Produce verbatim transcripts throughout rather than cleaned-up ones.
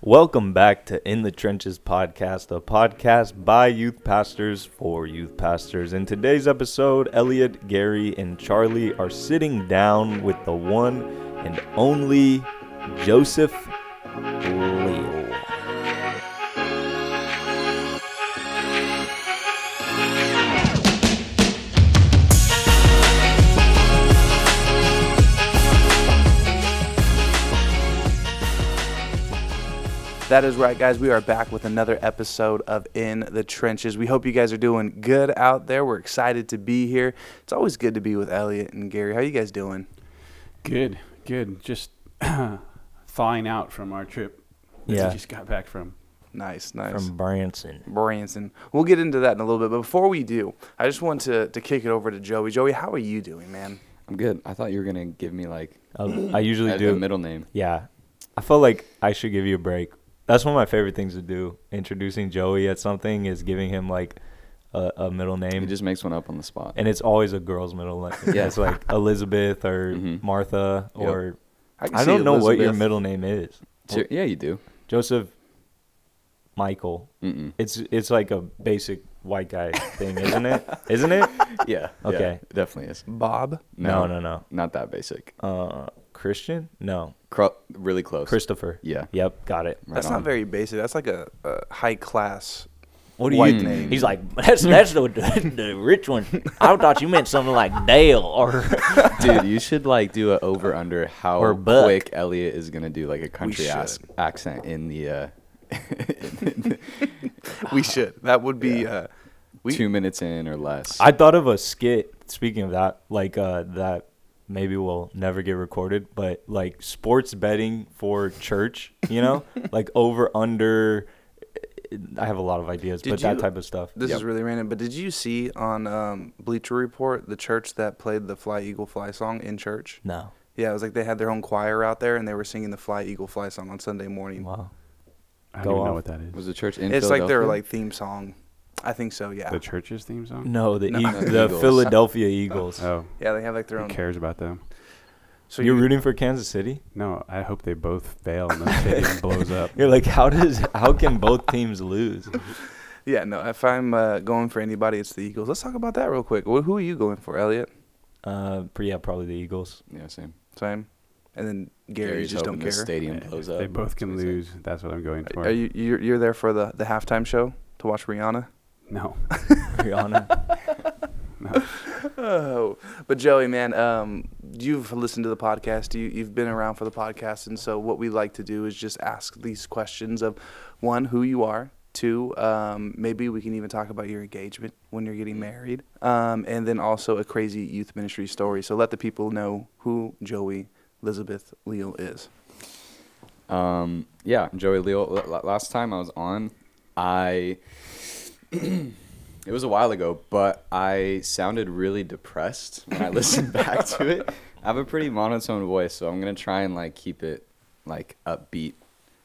Welcome back to In the Trenches podcast, a podcast by youth pastors for youth pastors. In today's episode, Elliot, Gary, and Charlie are sitting down with the one and only Joseph Leal. That is right, guys. We are back with another episode of In the Trenches. We hope you guys are doing good out there. We're excited to be here. It's always good to be with Elliot and Gary. How are you guys doing? Good, good. Just thawing out from our trip that yeah. we just got back from. Nice, nice. From Branson. Branson. We'll get into that in a little bit. But before we do, I just want to, to kick it over to Joey. Joey, how are you doing, man? I'm good. I thought you were going to give me like um, I usually do a middle name. Yeah. I feel like I should give you a break. That's one of my favorite things to do. Introducing Joey at something is giving him like a, a middle name. He just makes one up on the spot. And it's always a girl's middle name. Yeah, it's like Elizabeth or mm-hmm. Martha or yep. I, I don't know Elizabeth. What your middle name is. Well, yeah, you do. Joseph Michael. Mm-mm. It's it's like a basic white guy thing, isn't it? Isn't it? Yeah. Okay. Yeah, it definitely is. Bob? No, no, no, no. Not that basic. Uh Christian? No. Cro- really close. Christopher. Yeah. Yep. Got it. Right that's on. Not very basic. That's like a, a high class. What do you think? Name. He's like, that's that's the, the rich one. I thought you meant something like Dale or. Dude, you should like do an over under how or quick Elliot is gonna do like a country ass accent in the. Uh, in the we should. That would be. Yeah. Uh, we, Two minutes in or less. I thought of a skit. Speaking of that, like uh, that. Maybe we'll never get recorded, but like sports betting for church, you know, like over, under. I have a lot of ideas, did but you, that type of stuff. This yep. is really random, but did you see on um, Bleacher Report, the church that played the Fly Eagle Fly song in church? No. Yeah, it was like they had their own choir out there and they were singing the Fly Eagle Fly song on Sunday morning. Wow. I don't even know what that is. Was the church in It's like their like theme song. I think so, yeah. The church's theme song? No, the no. E- the Eagles. Philadelphia Eagles. Oh. Yeah, they have like their own. Who cares about them? So You're you... rooting for Kansas City? No, I hope they both fail and the stadium blows up. You're like, how does how can both teams lose? Yeah, no, if I'm uh, going for anybody, it's the Eagles. Let's talk about that real quick. Well, who are you going for, Elliot? Uh, yeah, probably the Eagles. Yeah, same. Same? And then Gary, Gary's just don't care. The stadium blows up. They both can that's lose. That's what I'm going for. Are you, you're, you're there for the, the halftime show to watch Rihanna? No. Rihanna. No. Oh. But Joey, man, um, you've listened to the podcast. You, you've been around for the podcast. And so what we like to do is just ask these questions of, one, who you are. Two, um, maybe we can even talk about your engagement when you're getting married. Um, and then also a crazy youth ministry story. So let the people know who Joey Elizabeth Leal is. Um, yeah, Joey Leal. L- last time I was on, I... It was a while ago, but I sounded really depressed when I listened back to it. I have a pretty monotone voice, so I'm going to try and like keep it like upbeat.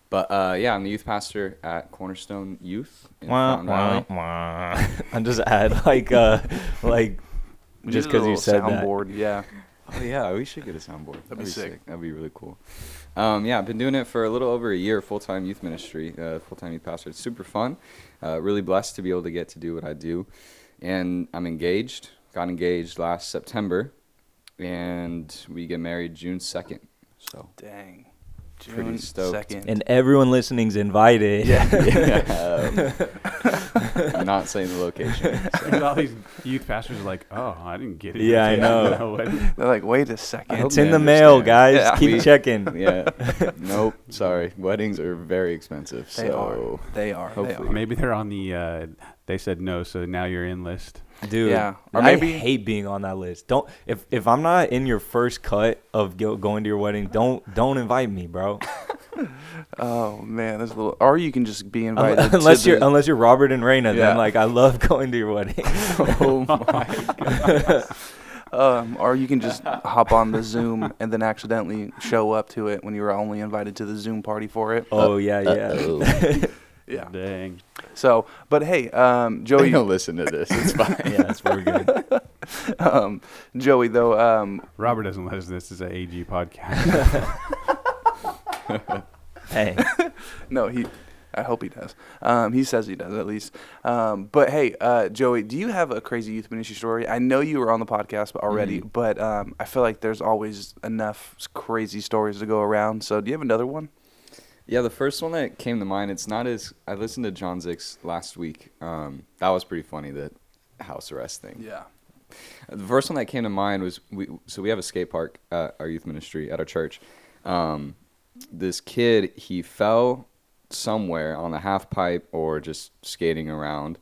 But uh, yeah, I'm the youth pastor at Cornerstone Youth in wah, Fountain Valley. Wah, wah. I'm just add like uh like just cuz you said soundboard, that. Yeah. Oh yeah, we should get a soundboard. That'd, That'd be sick. sick. That'd be really cool. Um, yeah, I've been doing it for a little over a year, full-time youth ministry, uh, full-time youth pastor. It's super fun. Uh, really blessed to be able to get to do what I do. And I'm engaged, got engaged last September, and we get married June second. So Dang. June pretty stoked. second. And everyone listening's invited. Yeah. um, I'm not saying the location. So. All these youth pastors are like, oh, I didn't get it. Yeah, I know. They're like, wait a second. It's in the understand. mail, guys. Yeah. Keep we, checking. Yeah. Nope. Sorry. Weddings are very expensive. They so are. They are. Hopefully. Maybe they're on the uh, they said no, so now you're in list. Dude, yeah. Or maybe, I hate being on that list. Don't if if I'm not in your first cut of go, going to your wedding, don't don't invite me, bro. Oh man, that's a little. Or you can just be invited. Unless you're the, unless you're Robert and Raina, yeah. Then like I love going to your wedding. Oh my god. Um, or you can just hop on the Zoom and then accidentally show up to it when you were only invited to the Zoom party for it. Oh uh, yeah, yeah. Yeah. Dang. So, but hey, um, Joey. Don't listen to this. It's fine. Yeah, that's pretty good. um, Joey, though. Um, Robert doesn't listen to this. This is an A G podcast. Hey. No, he. I hope he does. Um, he says he does, at least. Um, but, hey, uh, Joey, do you have a crazy youth ministry story? I know you were on the podcast already, mm-hmm. but um, I feel like there's always enough crazy stories to go around. So do you have another one? Yeah, the first one that came to mind, it's not as – I listened to John Zick's last week. Um, that was pretty funny, the house arrest thing. Yeah. The first one that came to mind was we. So we have a skate park at our youth ministry at our church. Um, this kid, he fell somewhere on a half pipe or just skating around,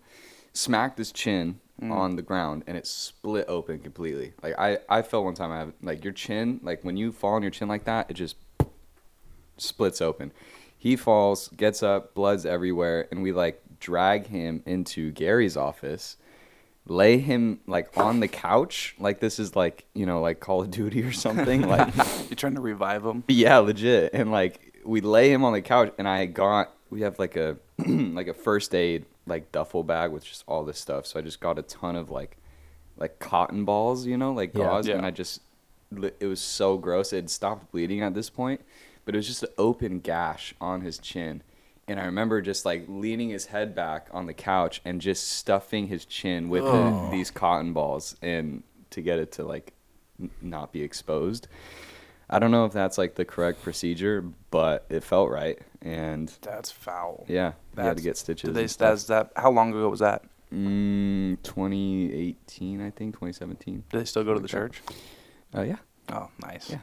smacked his chin mm. on the ground, and it split open completely. Like I, I fell one time. I have like your chin. Like when you fall on your chin like that, it just splits open. He falls, gets up, blood's everywhere, and we like drag him into Gary's office. Lay him like on the couch, like this is like, you know, like Call of Duty or something. Like you're trying to revive him. Yeah, legit. And like we lay him on the couch, and I got we have like a like a first aid like duffel bag with just all this stuff. So I just got a ton of like like cotton balls, you know, like gauze, yeah, yeah. and I just it was so gross. It had stopped bleeding at this point, but it was just an open gash on his chin. And I remember just like leaning his head back on the couch and just stuffing his chin with oh. the, these cotton balls and to get it to like n- not be exposed. I don't know if that's like the correct procedure, but it felt right. And that's foul. Yeah, that's, you had to get stitches. They, that's that. How long ago was that? Mm, twenty eighteen, I think, twenty seventeen. Do they still go to the church? Oh uh, yeah. Oh, nice. Yeah,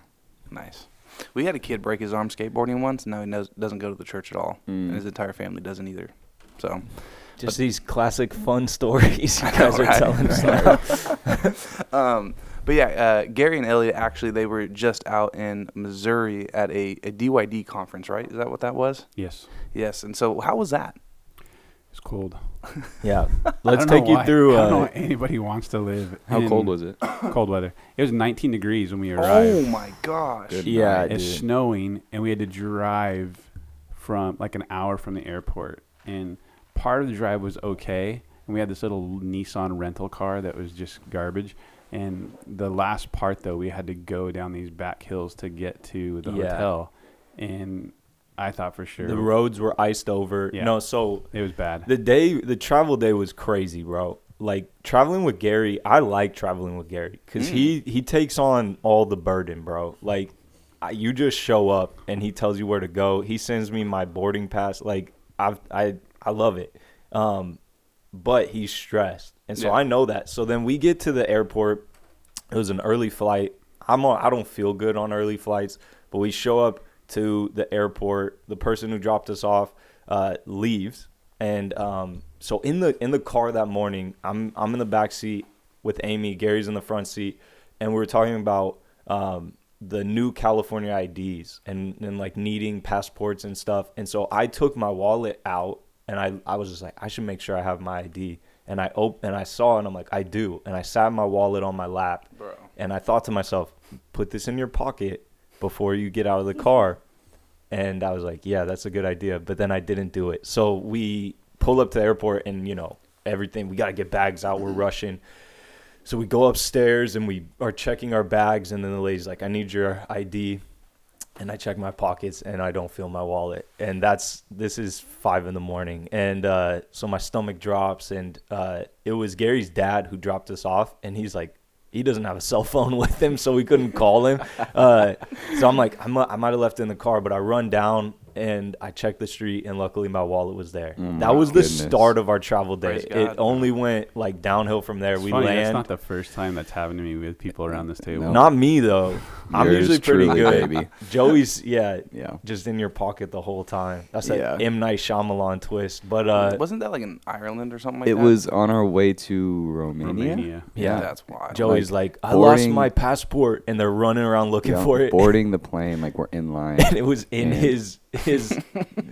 nice. We had a kid break his arm skateboarding once, and now he knows, doesn't go to the church at all, mm. and his entire family doesn't either. So, just but, these classic fun stories you guys know, are right, telling us. Right. um, but yeah, uh, Gary and Elliot actually they were just out in Missouri at a, a D Y D conference, right? Is that what that was? Yes. Yes, and so how was that? It's cold. Yeah, let's take you why. through. Uh, I don't know why anybody wants to live. How cold was it? Cold weather. It was nineteen degrees when we arrived. Oh my gosh! Good yeah, night. It's dude. snowing, and we had to drive from like an hour from the airport. And part of the drive was okay, and we had this little Nissan rental car that was just garbage. And the last part though, we had to go down these back hills to get to the yeah. hotel, and I thought for sure. The roads were iced over. Yeah. No, so it was bad. The day, the travel day was crazy, bro. Like traveling with Gary, I like traveling with Gary because mm. he, he takes on all the burden, bro. Like I, you just show up and he tells you where to go. He sends me my boarding pass. Like I I I love it. Um, but he's stressed. And so yeah. I know that. So then we get to the airport. It was an early flight. I'm on, I don't feel good on early flights, but we show up to the airport. The person who dropped us off uh, leaves, and um, so in the in the car that morning, I'm I'm in the back seat with Amy. Gary's in the front seat, and we were talking about um, the new California I Ds and and like needing passports and stuff. And so I took my wallet out, and I I was just like, I should make sure I have my I D. And I op- and I saw, and I'm like, I do. And I sat my wallet on my lap, bro. And I thought to myself, put this in your pocket before you get out of the car. And I was like, yeah, that's a good idea. But then I didn't do it. So we pull up to the airport and, you know, everything, we got to get bags out. We're rushing. So we go upstairs and we are checking our bags. And then the lady's like, I need your I D. And I check my pockets and I don't feel my wallet. And that's, this is five in the morning. And uh, so my stomach drops, and uh, it was Gary's dad who dropped us off. And he's like, he doesn't have a cell phone with him, so we couldn't call him. Uh, so I'm like, I'm, I might have left it in the car, but I run down and I check the street, and luckily my wallet was there. Mm, that was the goodness. start of our travel day. It only went like downhill from there. It's we funny, land. That's not the first time that's happened to me with people around this table. No. Not me though. I'm Yours usually pretty truly, good. Baby. Joey's yeah, yeah, just in your pocket the whole time. That's that yeah. M. Night Shyamalan twist. But uh, wasn't that like in Ireland or something like it that? It was on our way to Romania. Romania. Yeah. yeah, that's wild. Joey's like, like I boarding, lost my passport, and they're running around looking yeah, for it. Boarding the plane, like we're in line, and it was in and his. His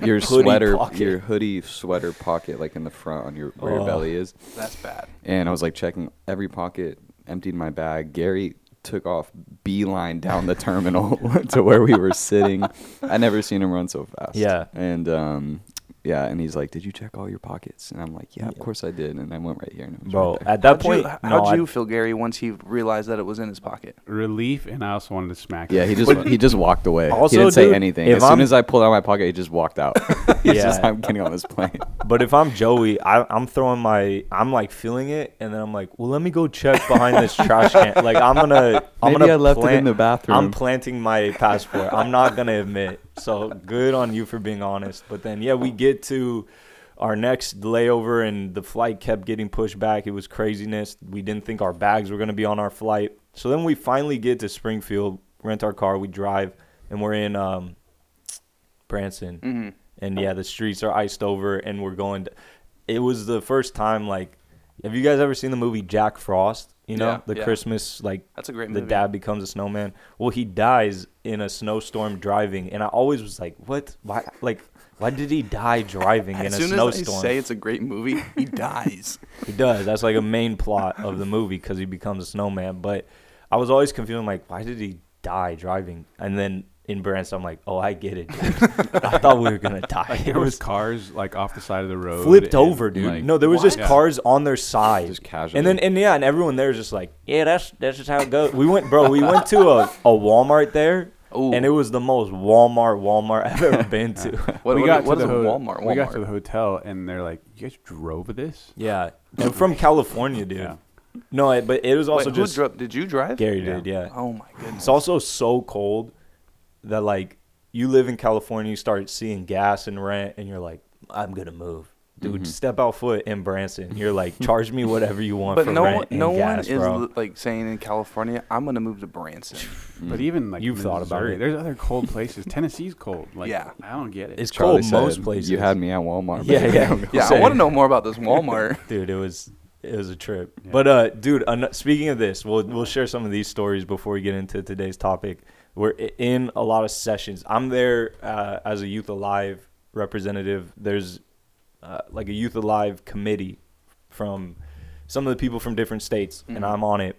your sweater, pocket. your hoodie sweater pocket, like in the front on your where oh, your belly is. That's bad. And I was like checking every pocket, emptied my bag. Gary took off beeline down the terminal to where we were sitting. I never seen him run so fast. Yeah. And um, Yeah, and he's like, "Did you check all your pockets?" And I'm like, "Yeah, yeah. of course I did." And I went right here. And it was Bro, right there. At that how'd point, you, how'd no, you I, feel, Gary, once he realized that it was in his pocket? Relief, and I also wanted to smack him. Yeah, he just he just walked away. Also, he didn't say dude, anything. As I'm, soon as I pulled out my pocket, he just walked out. He's yeah. just, I'm getting on this plane. But if I'm Joey, I, I'm throwing my, I'm like feeling it, and then I'm like, well, let me go check behind this trash can. Like I'm gonna, I'm Maybe gonna I left plant, it in the bathroom. I'm planting my passport. I'm not gonna admit. So good on you for being honest. But then, yeah, we get to our next layover, and the flight kept getting pushed back. It was craziness. We didn't think our bags were going to be on our flight. So then we finally get to Springfield, rent our car, we drive, and we're in um, Branson. Mm-hmm. And, yeah, the streets are iced over, and we're going. To, it was the first time, like, have you guys ever seen the movie Jack Frost? You know, yeah, the yeah. Christmas, like, that's a great movie. The dad becomes a snowman. Well, he dies in a snowstorm driving, and I always was like, what? Why? Like, why did he die driving in a snowstorm? As soon as I say it's a great movie, he dies. He does. That's like a main plot of the movie because he becomes a snowman. But I was always confused. I'm like, why did he die driving? And then in Branson, I'm like, oh, I get it, dude. I thought we were going to die. Like, there was cars, like, off the side of the road. Flipped over, dude. Like, no, there was what? just yeah. cars on their side. Just casually. And then, and yeah, and everyone there was just like, yeah, that's that's just how it goes. We went, bro, we went to a, a Walmart there, Ooh. and it was the most Walmart Walmart I've ever been to. what we what, got what to is the ho- Walmart, Walmart? We got to the hotel, and they're like, you guys drove this? Yeah. And from California, dude. Yeah. No, it, but it was also Wait, just. Who dro- did you drive? Gary yeah. did, yeah. Oh, my goodness. It's also so cold. That, like, you live in California, you start seeing gas and rent, and you're like, I'm going to move. Dude, mm-hmm. step out foot in Branson. You're like, charge me whatever you want but for no rent one, and no gas, one bro. is, like, saying in California, I'm going to move to Branson. But even, like, you've Missouri, thought about it. There's other cold places. Tennessee's cold. Like, yeah. I don't get it. It's Charlie cold most places. You had me at Walmart. Yeah, yeah. yeah I want to know more about this Walmart. Dude, it was it was a trip. Yeah. But, uh, dude, uh, speaking of this, we'll we'll share some of these stories before we get into today's topic. We're in a lot of sessions. I'm there uh, as a Youth Alive representative. There's uh, like a Youth Alive committee from some of the people from different states, mm-hmm. and I'm on it.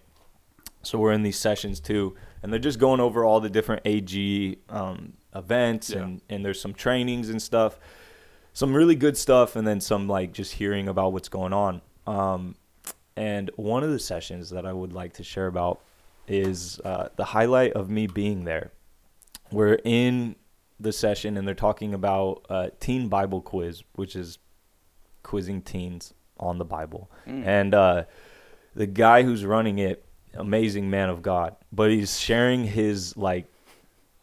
So we're in these sessions too. And they're just going over all the different A G um, events, yeah. and, and there's some trainings and stuff, some really good stuff, and then some like just hearing about what's going on. Um, and one of the sessions that I would like to share about is uh, the highlight of me being there. We're in the session, and they're talking about uh, teen Bible quiz, which is quizzing teens on the Bible. Mm. And uh, the guy who's running it, amazing man of God, but he's sharing his, like,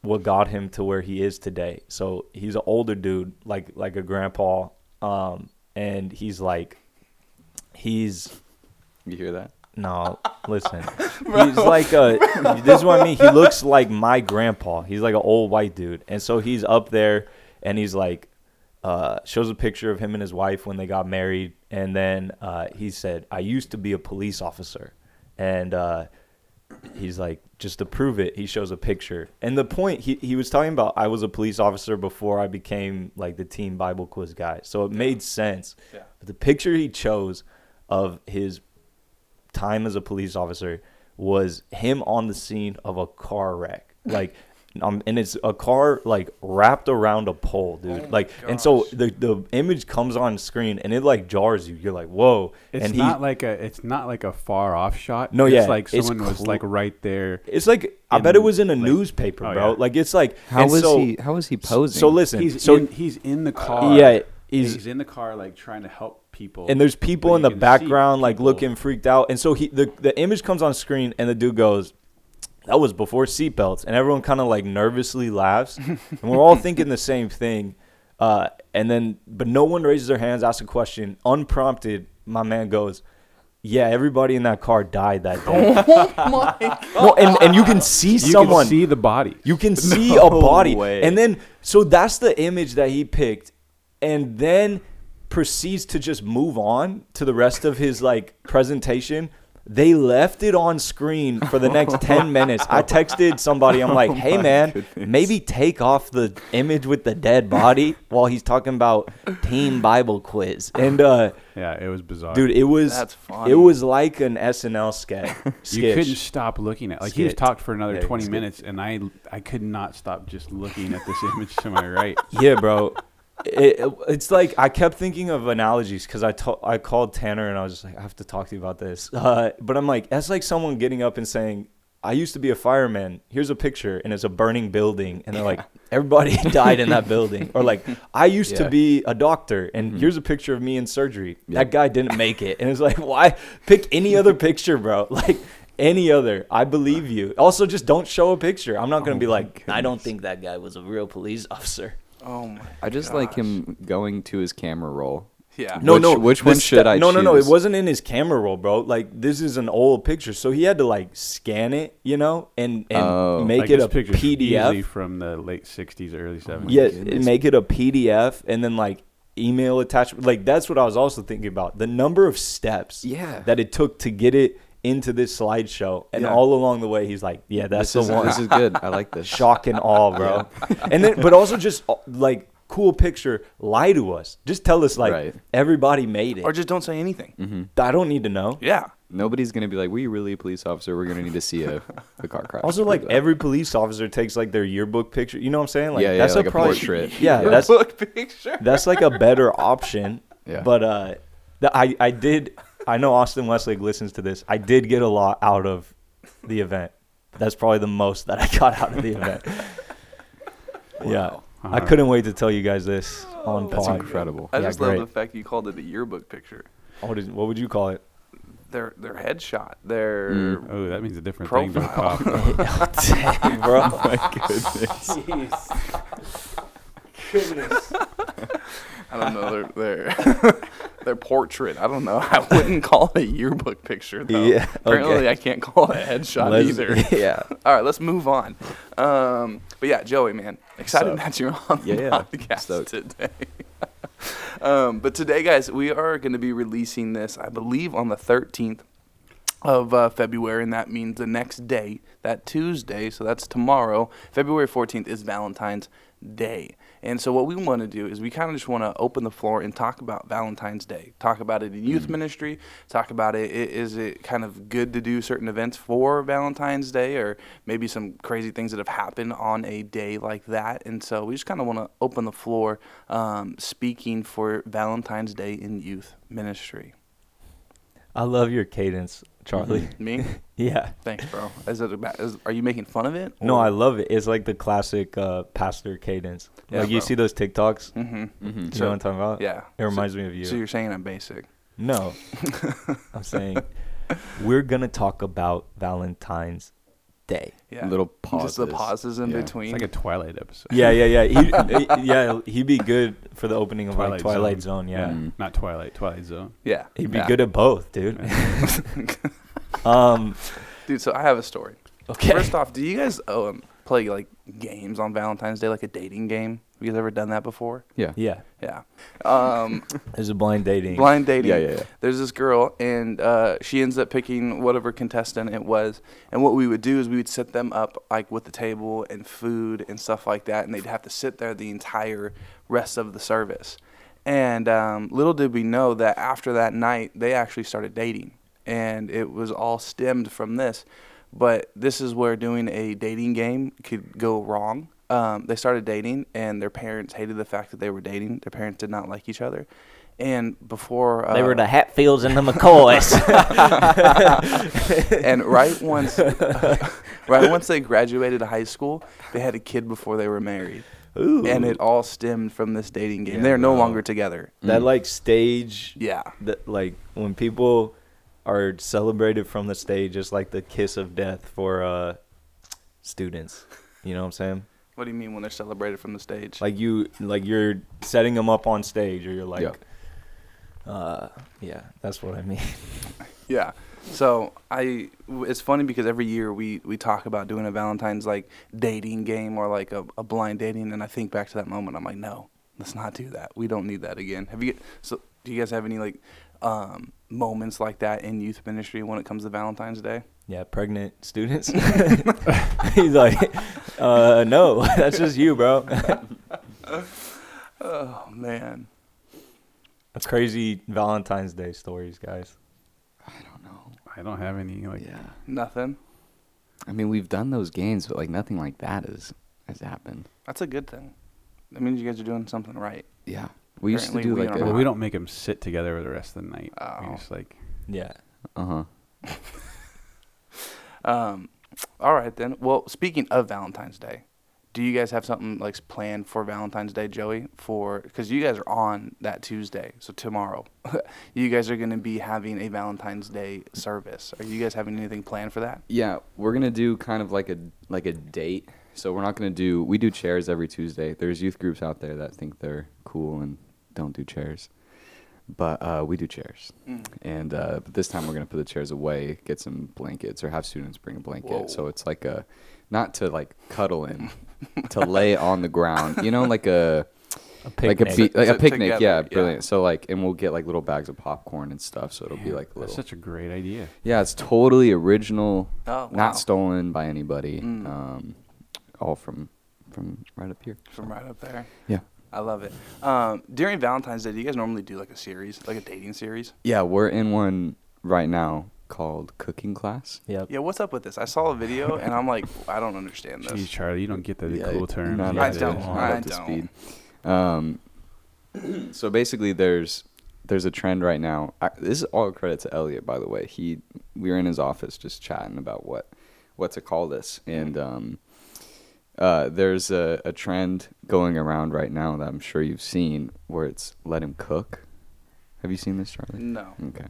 what got him to where he is today. So he's an older dude, like like a grandpa, um, and he's like, he's... You hear that? No, listen. Bro. He's like a. Bro. This is what I mean. He looks like my grandpa. He's like an old white dude, and so he's up there, and he's like, uh, shows a picture of him and his wife when they got married, and then uh, he said, "I used to be a police officer," and uh, he's like, just to prove it, he shows a picture. And the point he he was talking about, I was a police officer before I became like the teen Bible quiz guy, so it made sense. Yeah. But the picture he chose of his time as a police officer was him on the scene of a car wreck, like um and it's a car like wrapped around a pole, dude. Oh like gosh. And so the the image comes on screen and it like jars you. You're like, whoa. It's and not he, like a it's not like a far off shot. No, it's yeah, like someone it's was cl- like right there. It's like I bet it was in a like, newspaper, oh, bro. Yeah. Like it's like how was so, he how is he posing? So listen, he's so in, he's in the car. Yeah, he's, he's in the car like trying to help people, and there's people in the background like looking freaked out, and so he the, the image comes on screen and the dude goes, that was before seatbelts, and everyone kind of like nervously laughs and we're all thinking the same thing, uh and then but no one raises their hands, asks a question. Unprompted, my man goes, yeah, everybody in that car died that day. Oh my God. No, and, and you can see you someone. You can see the body. You can see no a body. Way. And then, so that's the image that he picked. And then proceeds to just move on to the rest of his like presentation. They left it on screen for the next ten minutes. I texted somebody. I'm like, hey, oh man, goodness. Maybe take off the image with the dead body while he's talking about teen Bible quiz. And uh, yeah, it was bizarre. Dude, it was That's funny. It was like an S N L sketch. You couldn't stop looking at it. Like skit. He was talked for another yeah, twenty skit. minutes, and I I could not stop just looking at this image to my right. Yeah, bro. it, it's like I kept thinking of analogies because I to- I called Tanner and I was just like, I have to talk to you about this. Uh, but I'm like, that's like someone getting up and saying, I used to be a fireman. Here's a picture, and it's a burning building. And they're yeah. like, everybody died in that building. Or like, I used yeah. to be a doctor, and mm-hmm. here's a picture of me in surgery. Yeah. That guy didn't make it. And it's like, why? Pick any other picture, bro. Like, any other. I believe you. Also, just don't show a picture. I'm not going to oh be like, goodness. I don't think that guy was a real police officer. Oh, my I just gosh. like him going to his camera roll. Yeah. No, which, no. Which one should st- I no, choose? No, no, no. It wasn't in his camera roll, bro. Like, this is an old picture. So he had to, like, scan it, you know, and, and oh, make like it a P D F. From the late sixties, early seventies. Oh yeah, goodness. Make it a P D F and then, like, email attachment. Like, that's what I was also thinking about. The number of steps yeah. that it took to get it into this slideshow. And yeah. all along the way, he's like, yeah, that's this the is, one. This is good. I like this. Shock and awe, bro. Yeah. And then, but also just, like, cool picture, lie to us. Just tell us, like, right. everybody made it. Or just don't say anything. Mm-hmm. I don't need to know. Yeah. Nobody's going to be like, were you really a police officer? We're going to need to see a, a car crash. Also, like, every police officer takes, like, their yearbook picture. You know what I'm saying? Like, yeah, yeah, that's like a, a portrait. Yeah, yeah. That's, yearbook picture. That's, like, a better option. Yeah. But uh, the, I, I did, I know Austin Westlake listens to this. I did get a lot out of the event. That's probably the most that I got out of the event. Wow. Yeah. All I right. couldn't wait to tell you guys this on That's pod. incredible. I yeah, just great. love the fact you called it the yearbook picture. What, is, what would you call it? Their their headshot. Their mm. Oh, that means a different profile. thing. Oh, dang, bro. Oh, my goodness. Jeez. Goodness. I don't know. Their, their, their portrait. I don't know. I wouldn't call it a yearbook picture, though. Yeah, Apparently, okay. I can't call it a headshot let's, either. Yeah. All right, let's move on. Um, but, yeah, Joey, man, excited so, that you're on yeah, the podcast so. today. um, but today, guys, we are going to be releasing this, I believe, on the thirteenth of uh, February, and that means the next day, that Tuesday, so that's tomorrow, February fourteenth is Valentine's Day. And so what we want to do is we kind of just want to open the floor and talk about Valentine's Day, talk about it in youth mm. ministry, talk about it, is it kind of good to do certain events for Valentine's Day or maybe some crazy things that have happened on a day like that. And so we just kind of want to open the floor um, speaking for Valentine's Day in youth ministry. I love your cadence, Charlie. Me? Yeah. Thanks, bro. Is it about, is, are you making fun of it? Or? No, I love it. It's like the classic uh, pastor cadence. Yeah, like bro. You see those TikToks? Mm-hmm. Mm-hmm. You know so, what I'm talking about? Yeah. It reminds so, me of you. So you're saying I'm basic? No. I'm saying we're going to talk about Valentine's Day. Yeah. Little pauses. Just the pauses in yeah. between. It's like a Twilight episode. Yeah, yeah, yeah. He, he, yeah, he'd be good for the opening of Twilight, like Twilight Zone. Zone yeah. Mm. Not Twilight, Twilight Zone. Yeah. He'd be yeah. good at both, dude. Yeah. um, dude, so I have a story. Okay. First off, do you guys um, play like games on Valentine's Day, like a dating game? Have you guys ever done that before? Yeah. Yeah. Yeah. Um, There's a blind dating. Blind dating. Yeah, yeah, yeah. There's this girl, and uh, she ends up picking whatever contestant it was. And what we would do is we would set them up like with the table and food and stuff like that, and they'd have to sit there the entire rest of the service. And um, little did we know that after that night, they actually started dating. And it was all stemmed from this. But this is where doing a dating game could go wrong. Um, they started dating, and their parents hated the fact that they were dating. Their parents did not like each other. And before... Uh, they were the Hatfields and the McCoys. And right once uh, right once they graduated high school, they had a kid before they were married. Ooh. And it all stemmed from this dating game. Yeah, They're no wow. longer together. That, mm. like, stage... Yeah. That, like, when people are celebrated from the stage, it's like the kiss of death for uh, students. You know what I'm saying? What do you mean when they're celebrated from the stage? Like you, like you're setting them up on stage, or you're like, yep. uh, yeah, that's what I mean. Yeah. So I, it's funny because every year we, we talk about doing a Valentine's like dating game or like a, a blind dating, and I think back to that moment. I'm like, no, let's not do that. We don't need that again. Have you? So do you guys have any like um, moments like that in youth ministry when it comes to Valentine's Day? Yeah, pregnant students. He's like, uh, no, that's just you, bro. Oh, man. That's crazy Valentine's Day stories, guys. I don't know. I don't have any. Like, yeah. Nothing. I mean, we've done those games, but like nothing like that is, has happened. That's a good thing. that means you guys are doing something right. Yeah. We Apparently used to do we like that. Well, we don't make them sit together the rest of the night. Oh. We just like. Yeah. Uh huh. um. All right then. Well, speaking of Valentine's Day, do you guys have something like planned for Valentine's Day, Joey? For because you guys are on that Tuesday, so tomorrow, you guys are going to be having a Valentine's Day service. Are you guys having anything planned for that? Yeah, we're gonna do kind of like a like a date. So we're not gonna do we do chairs every Tuesday. There's youth groups out there that think they're cool and don't do chairs, but uh, we do chairs. Mm. And uh, but this time we're gonna put the chairs away, get some blankets, or have students bring a blanket. Whoa. So it's like a not to like cuddle in. To lay on the ground, you know, like a, a picnic. Like a, be- like a picnic. Together, yeah, brilliant. Yeah. So like, and we'll get like little bags of popcorn and stuff. So it'll Man, be like little. That's such a great idea. Yeah, it's totally original, oh, wow. not stolen by anybody. Mm. Um, all from from right up here. From right up there. Yeah, I love it. Um, during Valentine's Day, do you guys normally do like a series, like a dating series? Yeah, we're in one right now. Called cooking class. Yeah. Yeah. What's up with this? I saw a video and I'm like, I don't understand this. Jeez, Charlie, you don't get the yeah, cool terms. I yeah, don't. I don't. Um, so basically, there's there's a trend right now. I, this is all credit to Elliot, by the way. He we were in his office just chatting about what what to call this, and um, uh, there's a, a trend going around right now that I'm sure you've seen, where it's let him cook. Have you seen this, Charlie? No. Okay.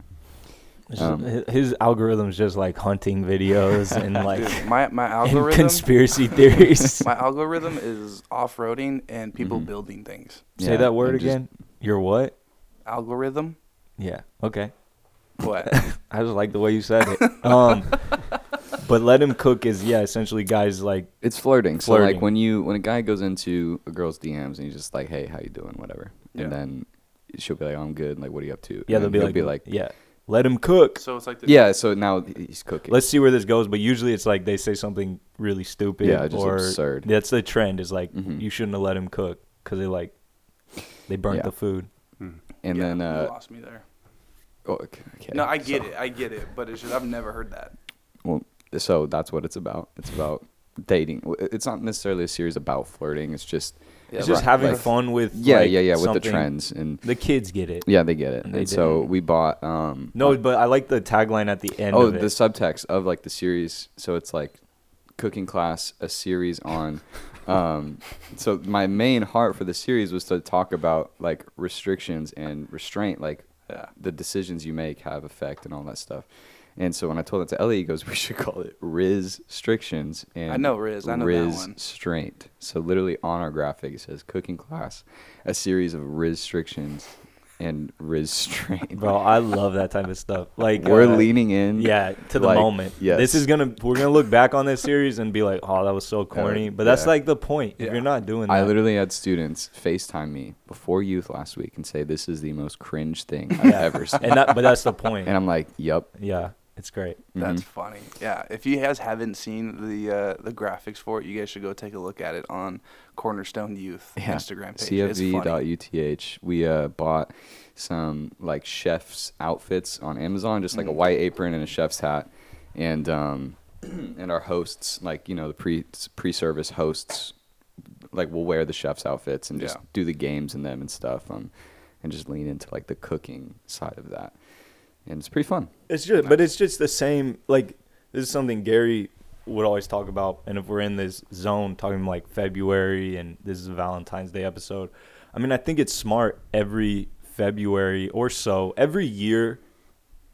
Um, his algorithm's just like hunting videos and like dude, my my algorithm conspiracy theories. My algorithm is off-roading and people mm-hmm. building things. Say yeah, that word again. Your what? Algorithm. Yeah. Okay. What? I just like the way you said it. Um, but let him cook is yeah, essentially guys like it's flirting. flirting. So like when you when a guy goes into a girl's D Ms and he's just like, hey, how you doing, whatever, yeah. and then she'll be like, oh, I'm good. Like, what are you up to? Yeah, and they'll be like, be like, yeah. Let him cook. So it's like this. Yeah, so now he's cooking. Let's see where this goes, but usually it's like they say something really stupid. Yeah, just or absurd. That's the trend is like mm-hmm. you shouldn't have let him cook because they like they burnt yeah. the food. Mm. And yeah, then uh, you lost me there. Oh, okay. No, I get so. it. I get it, but it's just I've never heard that. Well, so that's what it's about. It's about dating. It's not necessarily a series about flirting. It's just yeah, it's just right, having like, fun with yeah like, yeah yeah with something. The trends and the kids get it yeah they get it and, and so we bought um no uh, but I like the tagline at the end oh of it. The subtext of like the series so it's like cooking class a series on um so my main heart for the series was to talk about like restrictions and restraint like yeah. the decisions you make have effect and all that stuff. And so when I told that to Ellie, he goes, we should call it Riz-strictions and I know Riz. I know Riz-straint. So literally on our graphic, it says cooking class, a series of Riz-strictions and Riz-straint. Bro, I love that type of stuff. Like We're uh, leaning in. Yeah, to the like, moment. Yes. This is going to, we're going to look back on this series and be like, oh, that was so corny. But that's yeah. like the point. If yeah. you're not doing that. I literally had students FaceTime me before youth last week and say, this is the most cringe thing I've yeah. ever seen. And that, but that's the point. And I'm like, yep. Yeah. It's great. That's mm-hmm. funny. Yeah. If you guys haven't seen the uh, the graphics for it, you guys should go take a look at it on Cornerstone Youth yeah. Instagram page. C F V dot U T H. We uh, bought some like chef's outfits on Amazon, just like mm-hmm. a white apron and a chef's hat, and um, and our hosts, like you know the pre pre service hosts, like will wear the chef's outfits and just yeah. do the games in them and stuff, um, and just lean into like the cooking side of that. And it's pretty fun. It's just, nice. But it's just the same. Like this is something Gary would always talk about. And if we're in this zone talking like February, and this is a Valentine's Day episode, I mean, I think it's smart every February or so, every year,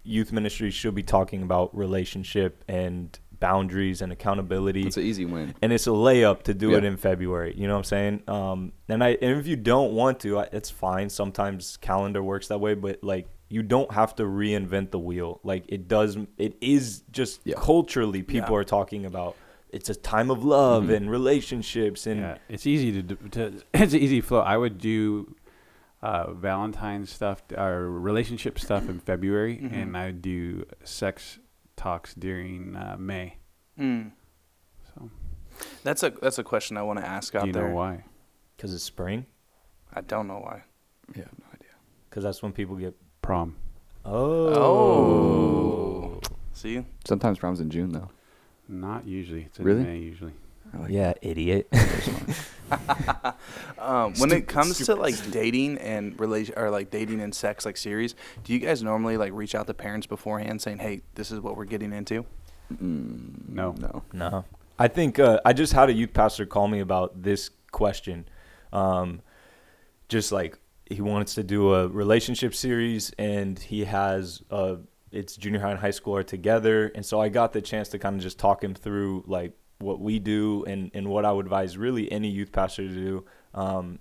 youth ministry should be talking about relationship and boundaries and accountability. It's an easy win, and it's a layup to do yeah. it in February. You know what I'm saying? Um, and I, and if you don't want to, I, it's fine. Sometimes calendar works that way, but like. You don't have to reinvent the wheel. Like it does, it is just yeah. culturally people yeah. are talking about. It's a time of love mm-hmm. and relationships, and yeah. it's easy to, to it's an easy flow. I would do uh, Valentine's stuff or relationship stuff in February, mm-hmm. and I would do sex talks during uh, May. Mm. So that's a that's a question I want to ask out there. Do you know why? Because it's spring. I don't know why. Yeah, I have no idea. Because that's when people get. Prom. Oh. Oh. See? Sometimes prom's in June, though. Not usually. It's in really? May, usually. Like, yeah, idiot. um, when it comes stupid. to like dating and relation or like dating and sex like series, do you guys normally like reach out to parents beforehand saying, "Hey, this is what we're getting into"? Mm, no, no, no. I think uh, I just had a youth pastor call me about this question. Um, just like he wants to do a relationship series, and he has uh, it's junior high and high school are together, and so I got the chance to kind of just talk him through like what we do, and, and what I would advise really any youth pastor to do um,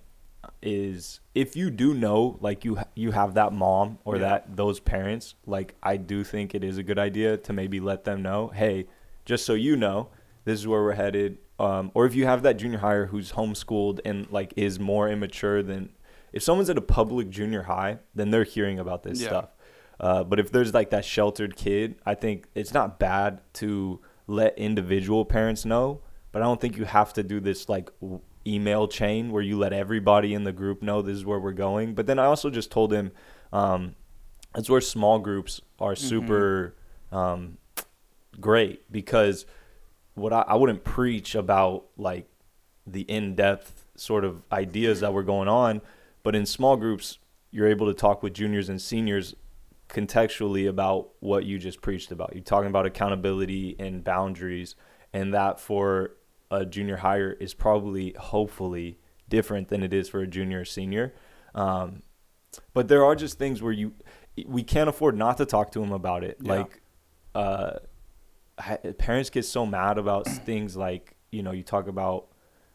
is if you do know, like you, you have that mom or yeah. that those parents, like I do think it is a good idea to maybe let them know, hey, just so you know, this is where we're headed. Um, or if you have that junior higher who's homeschooled and like is more immature than if someone's at a public junior high, then they're hearing about this yeah. stuff. Uh, but if there's like that sheltered kid, I think it's not bad to let individual parents know, but I don't think you have to do this like w- email chain where you let everybody in the group know this is where we're going. But then I also just told him um that's where small groups are super mm-hmm. um great, because what I, I wouldn't preach about like the in-depth sort of ideas that were going on, but in small groups you're able to talk with juniors and seniors contextually about what you just preached about. You're talking about accountability and boundaries, and that for a junior higher is probably hopefully different than it is for a junior or senior. Um, but there are just things where you, we can't afford not to talk to them about it. Yeah. Like uh, parents get so mad about things like, you know, you talk about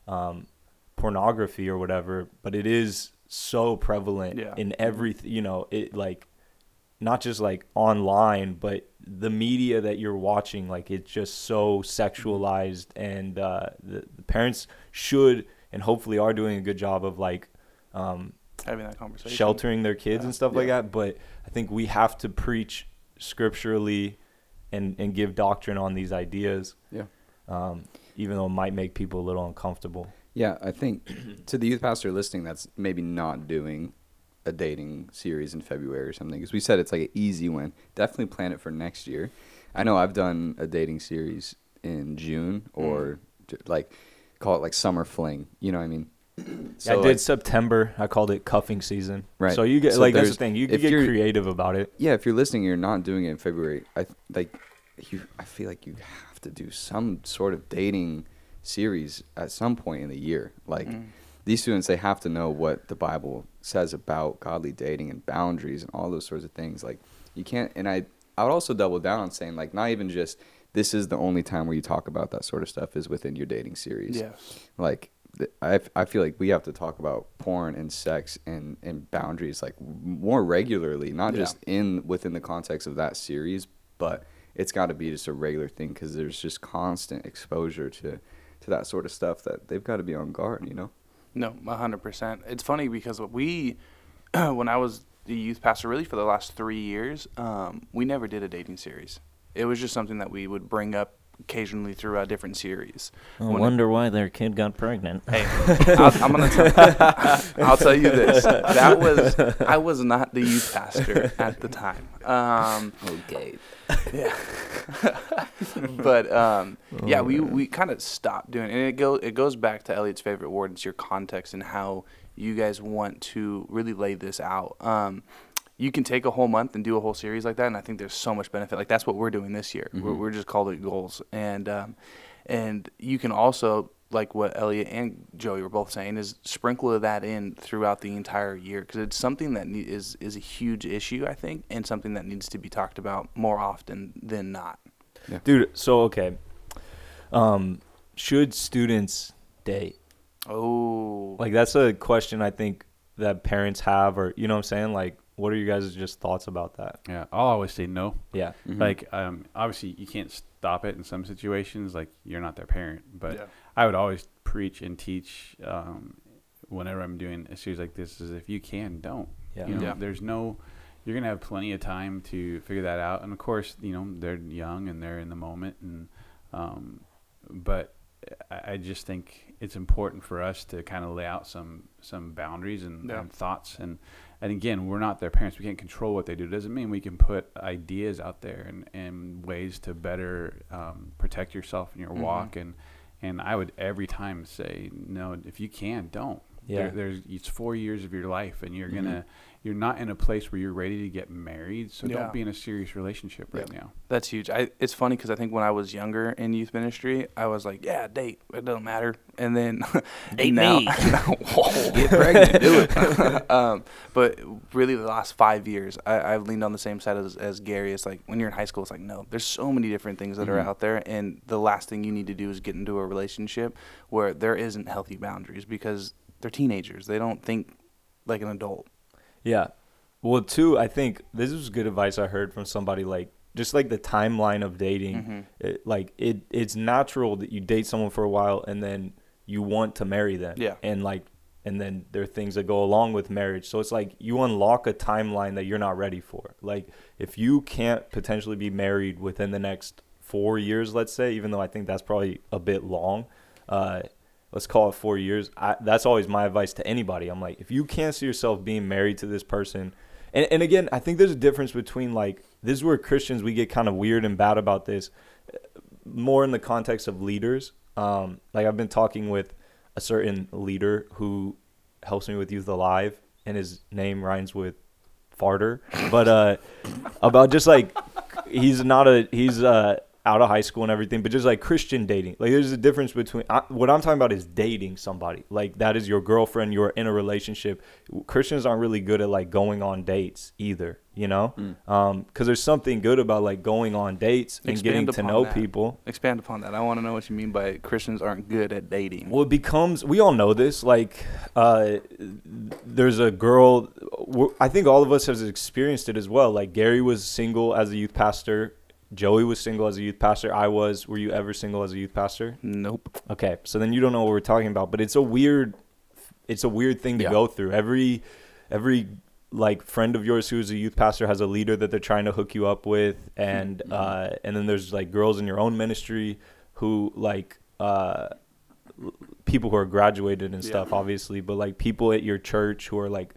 um, pornography or whatever, but it is so prevalent yeah. in everything, you know, it like, not just like online, but the media that you're watching, like it's just so sexualized, and uh, the, the parents should and hopefully are doing a good job of like um, having that conversation, sheltering their kids yeah. and stuff yeah. like that. But I think we have to preach scripturally and, and give doctrine on these ideas, yeah. Um, even though it might make people a little uncomfortable. Yeah, I think to the youth pastor listening, that's maybe not doing a dating series in February or something, because we said it's like an easy win. Definitely plan it for next year. I know I've done a dating series in June, or mm. like call it like summer fling, you know what I mean? So yeah, I did like, September. I called it cuffing season. Right. So you get so like that's the thing. You can get creative about it. Yeah, if you're listening, you're not doing it in February. I like you. I feel like you have to do some sort of dating series at some point in the year. Like mm. these students, they have to know what the Bible says about godly dating and boundaries and all those sorts of things. Like you can't, and I, I would also double down on saying like, not even just, this is the only time where you talk about that sort of stuff is within your dating series. Yeah. Like I, I feel like we have to talk about porn and sex and, and boundaries like more regularly, not yeah. just in, within the context of that series, but it's gotta be just a regular thing. Cause there's just constant exposure to, to that sort of stuff that they've got to be on guard, you know? No, one hundred percent. It's funny because we, when I was the youth pastor really for the last three years, um, we never did a dating series. It was just something that we would bring up occasionally throughout different series. I when wonder it, why their kid got pregnant. Hey, I'll, I'm gonna tell, I'll tell you this. That was, I was not the youth pastor at the time. Um, okay. Yeah. But um, yeah, we, we kind of stopped doing it. And it, go, it goes back to Elliot's favorite word. It's your context and how you guys want to really lay this out. Um, you can take a whole month and do a whole series like that, and I think there's so much benefit. Like, that's what we're doing this year. Mm-hmm. We're, we're just calling it goals. And um, and you can also, like what Elliot and Joey were both saying, is sprinkle that in throughout the entire year, because it's something that ne- is, is a huge issue, I think, and something that needs to be talked about more often than not. Yeah. Dude, so, okay. Um, should students date? Oh. Like, that's a question I think that parents have, or, you know what I'm saying? Like, what are you guys' just thoughts about that? Yeah, I'll always say no. Yeah. Mm-hmm. Like, um, obviously, you can't stop it in some situations. Like, you're not their parent. But yeah. I would always preach and teach um, whenever I'm doing a series like this is if you can, don't. Yeah. You know, yeah. There's no – you're going to have plenty of time to figure that out. And, of course, you know, they're young and they're in the moment. And um, but I, I just think it's important for us to kind of lay out some, some boundaries and, yeah. and thoughts and – and again, we're not their parents. We can't control what they do. It doesn't mean we can put ideas out there and, and ways to better um, protect yourself in your mm-hmm. walk and, And I would every time say, no, if you can, don't. Yeah. There, there's it's four years of your life, and you're mm-hmm. gonna you're not in a place where you're ready to get married. So yeah. don't be in a serious relationship right yeah. now. That's huge. I it's funny because I think when I was younger in youth ministry, I was like, yeah, date. It doesn't matter. And then date now, me. Whoa, get pregnant, do it. um, but really, the last five years, I, I've leaned on the same side as, as Gary. It's like when you're in high school, it's like no, there's so many different things that mm-hmm. are out there, and the last thing you need to do is get into a relationship where there isn't healthy boundaries because they're teenagers. They don't think like an adult. Yeah. Well, too, I think this is good advice I heard from somebody, like just like the timeline of dating. Mm-hmm. It, like it, it's natural that you date someone for a while and then you want to marry them. Yeah. And like, and then there are things that go along with marriage. So it's like you unlock a timeline that you're not ready for. Like if you can't potentially be married within the next four years, let's say, even though I think that's probably a bit long, uh, let's call it four years. I, that's always my advice to anybody. I'm like, if you can't see yourself being married to this person. And, and again, I think there's a difference between like, this is where Christians, we get kind of weird and bad about this more in the context of leaders. Um, like I've been talking with a certain leader who helps me with Youth Alive, and his name rhymes with farter, but, uh, about just like, he's not a, he's uh out of high school and everything, but just like Christian dating. Like there's a difference between I, what I'm talking about is dating somebody. Like that is your girlfriend. You're in a relationship. Christians aren't really good at like going on dates either, you know? Mm. Um, cause there's something good about like going on dates and Expand getting to know that. people. Expand upon that. I want to know what you mean by Christians aren't good at dating. Well, it becomes, we all know this, like, uh, there's a girl, I think all of us have experienced it as well. Like Gary was single as a youth pastor. Joey was single as a youth pastor. I was. Were you ever single as a youth pastor? Nope. Okay. So then you don't know what we're talking about, but it's a weird, it's a weird thing to yeah. go through. Every, every like friend of yours who's a youth pastor has a leader that they're trying to hook you up with. And, mm-hmm. uh, and then there's like girls in your own ministry who like, uh, people who are graduated and yeah. stuff, obviously, but like people at your church who are like,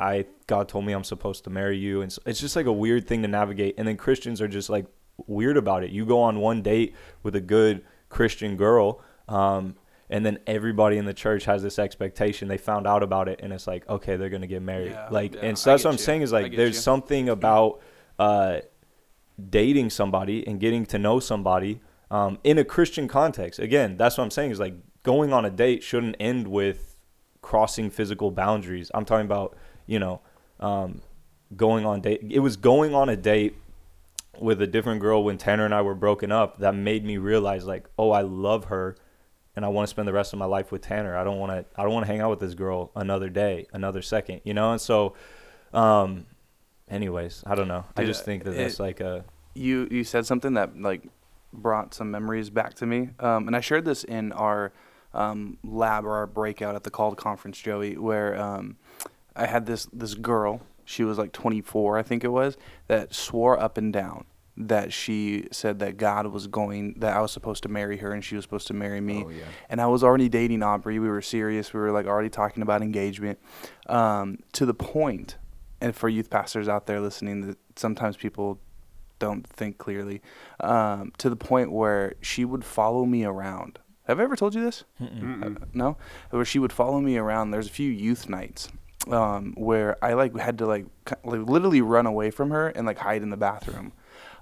I God told me I'm supposed to marry you. And so it's just like a weird thing to navigate. And then Christians are just like weird about it. You go on one date with a good Christian girl. Um, and then everybody in the church has this expectation. They found out about it. And it's like, okay, they're going to get married. Yeah, like, yeah, and so that's what I'm you. saying is like, there's you. something about, uh, dating somebody and getting to know somebody, um, in a Christian context. Again, that's what I'm saying is like going on a date shouldn't end with crossing physical boundaries. I'm talking about, you know, um, going on date. It was going on a date with a different girl when Tanner and I were broken up that made me realize like, oh, I love her and I want to spend the rest of my life with Tanner. I don't want to, I don't want to hang out with this girl another day, another second, you know? And so, um, anyways, I don't know. Dude, I just think that it, that's like a, you, you said something that like brought some memories back to me. Um, and I shared this in our, um, lab or our breakout at the Call to Conference, Joey, where, um, I had this this girl, she was like twenty-four, I think it was, that swore up and down that she said that God was going, that I was supposed to marry her and she was supposed to marry me. Oh, yeah. And I was already dating Aubrey. We were serious. We were like already talking about engagement, um, to the point, and for youth pastors out there listening, that sometimes people don't think clearly, um, to the point where she would follow me around. Have I ever told you this? Mm-mm. Uh, no? Where she would follow me around. There's a few youth nights. Um, where I like had to like, like literally run away from her and like hide in the bathroom.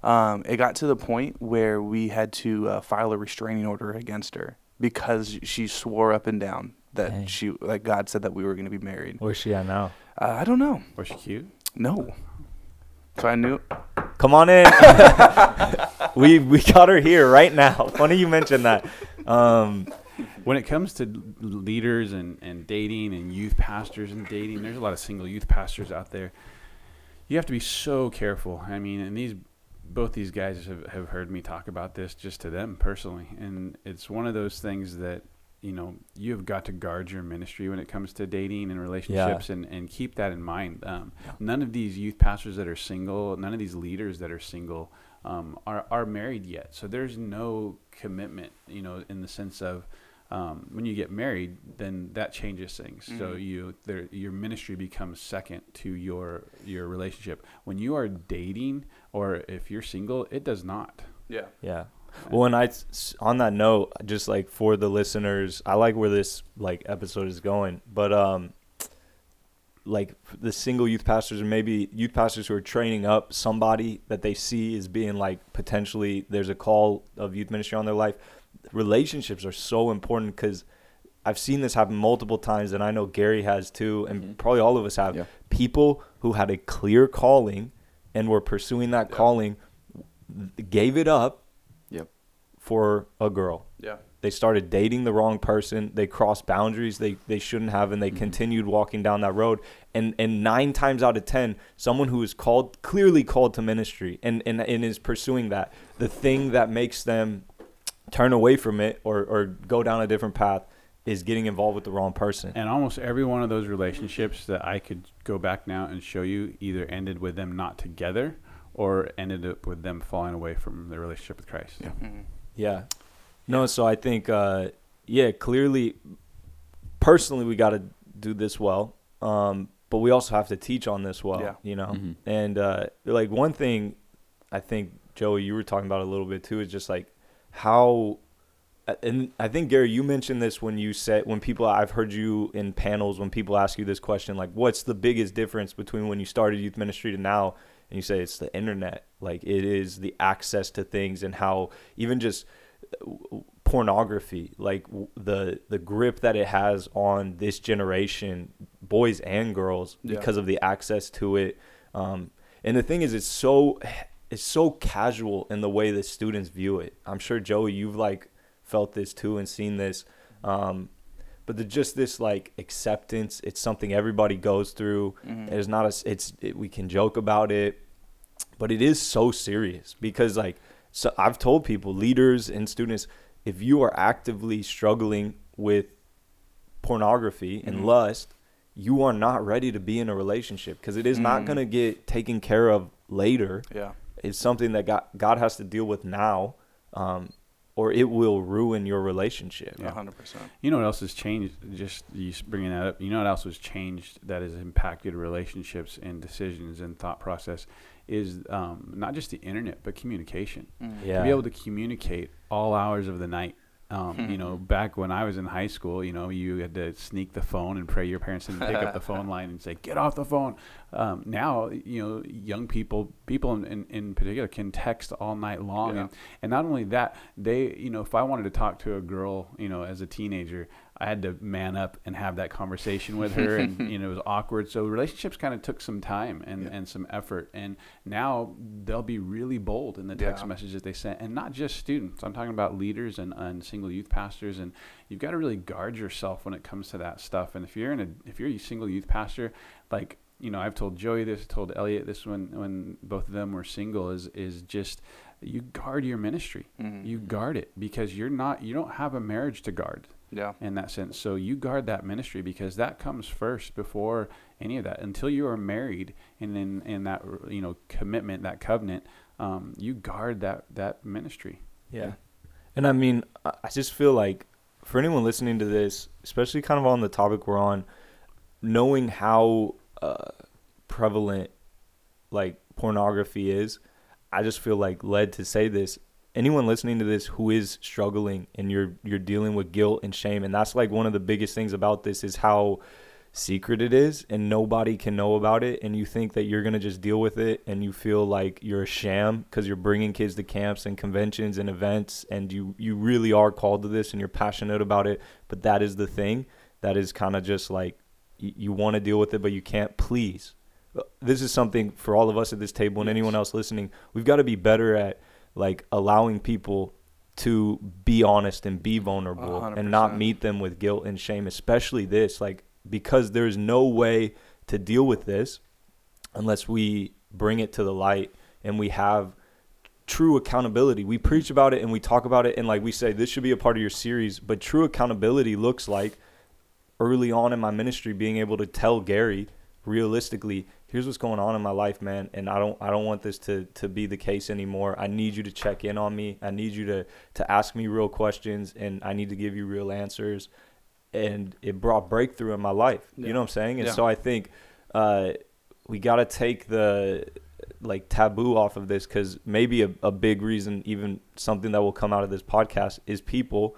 Um, it got to the point where we had to uh, file a restraining order against her because she swore up and down that Dang. she, like God said that we were going to be married. Where's she at now? Uh, I don't know. Was she cute? No. So I knew. Come on in. we we got her here right now. Funny you mentioned that. Um, When it comes to leaders and, and dating and youth pastors and dating, there's a lot of single youth pastors out there. You have to be so careful. I mean, and these both these guys have, have heard me talk about this just to them personally. And it's one of those things that, you know, you have got to guard your ministry when it comes to dating and relationships yeah. and, and keep that in mind. Um, yeah. None of these youth pastors that are single, none of these leaders that are single um, are, are married yet. So there's no commitment, you know, in the sense of, Um, when you get married, then that changes things. Mm-hmm. So you, there, your ministry becomes second to your your relationship. When you are dating, or if you're single, it does not. Yeah, yeah. Well, and I, on that note, just like for the listeners, I like where this like episode is going, but um, like the single youth pastors, or maybe youth pastors who are training up somebody that they see as being like potentially there's a call of youth ministry on their life. Relationships are so important because I've seen this happen multiple times, and I know Gary has too, and mm-hmm. probably all of us have. Yeah. People who had a clear calling and were pursuing that yeah. calling gave it up yep. for a girl. Yeah. They started dating the wrong person. They crossed boundaries they, they shouldn't have, and they mm-hmm. continued walking down that road. And and nine times out of ten, someone who is called, clearly called to ministry and, and, and is pursuing that, the thing that makes them turn away from it or, or go down a different path is getting involved with the wrong person. And almost every one of those relationships that I could go back now and show you either ended with them not together or ended up with them falling away from their relationship with Christ. Yeah. Mm-hmm. Yeah. No, so I think, uh, yeah, clearly, personally, we got to do this well, um, but we also have to teach on this well, yeah. you know? Mm-hmm. And, uh, like, one thing I think, Joey, you were talking about a little bit, too, is just, like, how – and I think, Gary, you mentioned this when you said – when people – I've heard you in panels when people ask you this question, like, what's the biggest difference between when you started youth ministry to now? And you say it's the internet. Like, it is the access to things and how even just – pornography, like the the grip that it has on this generation, boys and girls, yeah. because of the access to it. Um, and the thing is, it's so it's so casual in the way that students view it. I'm sure, Joey, you've like felt this too and seen this. Um, but the, just this like acceptance, it's something everybody goes through. Mm-hmm. There's not a it's it, we can joke about it, but it is so serious because like. So I've told people, leaders and students, if you are actively struggling with pornography mm-hmm. and lust, you are not ready to be in a relationship because it is mm-hmm. not going to get taken care of later. Yeah, it's something that God, God has to deal with now, um, or it will ruin your relationship. Yeah, one hundred percent. You know what else has changed? Just you bringing that up. You know what else has changed that has impacted relationships and decisions and thought process? Is um, not just the internet, but communication. Mm. Yeah. To be able to communicate all hours of the night. Um, hmm. You know, back when I was in high school, you know, you had to sneak the phone and pray your parents didn't pick up the phone line and say, get off the phone. Um, now, you know, young people, people in, in, in particular can text all night long. Yeah. And, and not only that, they, you know, if I wanted to talk to a girl, you know, as a teenager, I had to man up and have that conversation with her and, you know, it was awkward. So relationships kind of took some time and, yeah. and some effort. And now they'll be really bold in the text yeah. messages they send. And not just students. I'm talking about leaders and, and single youth pastors. And you've got to really guard yourself when it comes to that stuff. And if you're in a, if you're a single youth pastor, like, you know, I've told Joey this, told Elliot this when, when both of them were single is, is just, you guard your ministry. Mm-hmm. You guard it because you're not, you don't have a marriage to guard. Yeah. In that sense. So you guard that ministry because that comes first before any of that. Until you are married and in, in that, you know, commitment, that covenant, um, you guard that, that ministry. Yeah. And I mean, I just feel like for anyone listening to this, especially kind of on the topic we're on, knowing how uh, prevalent like pornography is, I just feel like led to say this. Anyone listening to this who is struggling and you're you're dealing with guilt and shame, and that's like one of the biggest things about this is how secret it is and nobody can know about it, and you think that you're going to just deal with it and you feel like you're a sham because you're bringing kids to camps and conventions and events and you, you really are called to this and you're passionate about it, but that is the thing that is kind of just like you, you want to deal with it but you can't. Please, this is something for all of us at this table and anyone else listening, we've got to be better at like allowing people to be honest and be vulnerable one hundred percent. And not meet them with guilt and shame, especially this, like, because there's no way to deal with this unless we bring it to the light and we have true accountability. We preach about it and we talk about it. And like we say, this should be a part of your series, but true accountability looks like early on in my ministry, being able to tell Gary realistically, here's what's going on in my life, man, and I don't I don't want this to, to be the case anymore. I need you to check in on me. I need you to, to ask me real questions, and I need to give you real answers. And it brought breakthrough in my life. Yeah. You know what I'm saying? And yeah. so I think uh, we got to take the like taboo off of this, because maybe a, a big reason, even something that will come out of this podcast, is people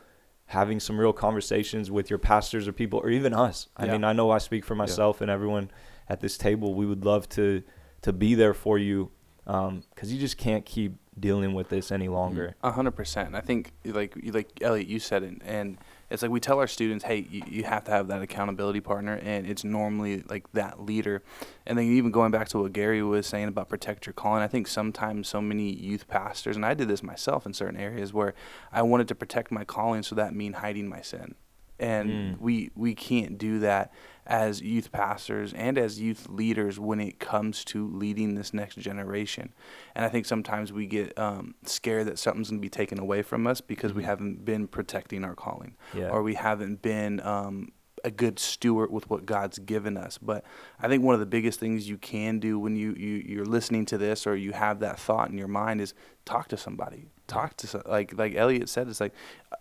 having some real conversations with your pastors or people, or even us. I yeah. mean, I know I speak for myself yeah. and everyone at this table. We would love to to be there for you, um, because you just can't keep dealing with this any longer. A hundred percent. I think like like Elliot, you said it, and it's like we tell our students, hey, you, you have to have that accountability partner, and it's normally like that leader. And then even going back to what Gary was saying about protect your calling, I think sometimes so many youth pastors, and I did this myself in certain areas, where I wanted to protect my calling, so that mean hiding my sin. And mm. we we can't do that as youth pastors and as youth leaders when it comes to leading this next generation. And I think sometimes we get um, scared that something's going to be taken away from us because we haven't been protecting our calling, yeah. or we haven't been um, a good steward with what God's given us. But I think one of the biggest things you can do when you, you, you're listening to this, or you have that thought in your mind, is talk to somebody. Talk to some, like like Elliot said, it's like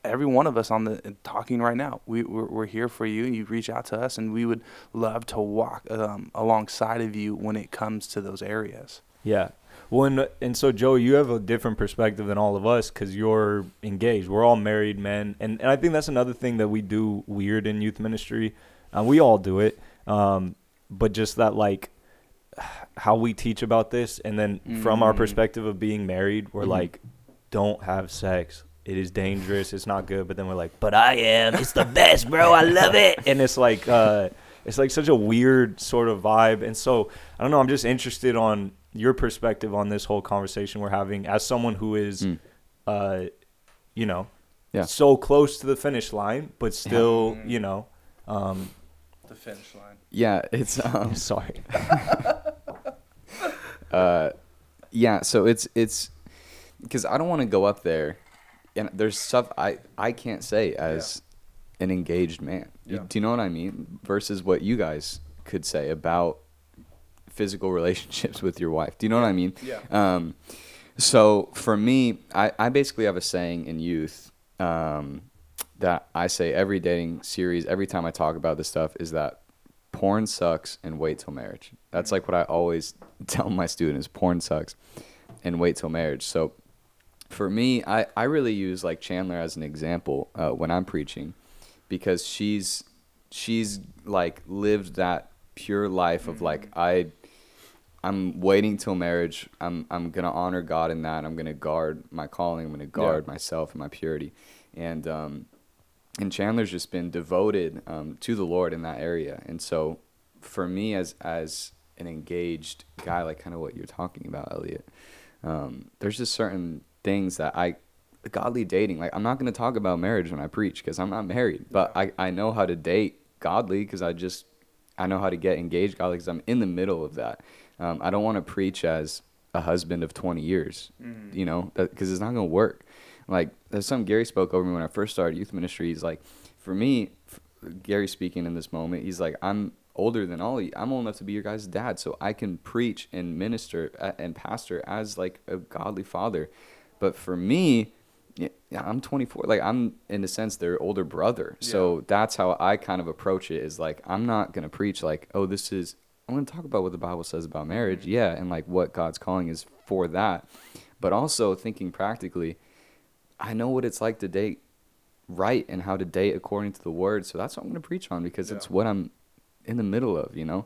every one of us on the talking right now, we we're, we're here for you, and you reach out to us, and we would love to walk um, alongside of you when it comes to those areas. Yeah. Well, and, and so Joey, you have a different perspective than all of us, because you're engaged. We're all married men, and and I think that's another thing that we do weird in youth ministry. Uh, we all do it, um, but just that, like, how we teach about this, and then mm. from our perspective of being married, we're mm. like, don't have sex. It is dangerous. It's not good. But then we're like, but I am. It's the best, bro. I love it. And it's like, uh, it's like such a weird sort of vibe. And so I don't know. I'm just interested on your perspective on this whole conversation we're having as someone who is, mm. uh, you know, yeah. so close to the finish line, but still, yeah. you know, um, the finish line. Yeah, it's. Um, I'm sorry. uh, yeah. So it's it's. Because I don't want to go up there, and there's stuff I, I can't say as yeah. an engaged man. Yeah. Do you know what I mean? Versus what you guys could say about physical relationships with your wife. Do you know yeah. what I mean? Yeah. Um, so for me, I, I basically have a saying in youth um, that I say every dating series, every time I talk about this stuff, is that porn sucks and wait till marriage. That's like what I always tell my students, porn sucks and wait till marriage. So for me, I, I really use like Chandler as an example uh, when I'm preaching, because she's she's like lived that pure life of like, I I'm waiting till marriage. I'm I'm gonna honor God in that. I'm gonna guard my calling. I'm gonna guard yeah. myself and my purity. And um and Chandler's just been devoted um, to the Lord in that area. And so for me, as as an engaged guy, like kind of what you're talking about, Elliot, um, there's just certain things that I, godly dating, like I'm not going to talk about marriage when I preach because I'm not married, but yeah. I, I know how to date godly because I just, I know how to get engaged godly because I'm in the middle of that. Um, I don't want to preach as a husband of twenty years, mm. you know, because it's not going to work. Like there's something Gary spoke over me when I first started youth ministry. He's like, for me, Gary speaking in this moment, he's like, I'm older than all of you. I'm old enough to be your guys' dad, so I can preach and minister and pastor as like a godly father. But for me, yeah, I'm twenty-four. Like I'm, in a sense, their older brother. Yeah. So that's how I kind of approach it, is like, I'm not going to preach like, oh, this is, I'm going to talk about what the Bible says about marriage. Mm-hmm. Yeah. And like what God's calling is for that. But also thinking practically, I know what it's like to date right and how to date according to the word. So that's what I'm going to preach on because yeah. it's what I'm in the middle of, you know?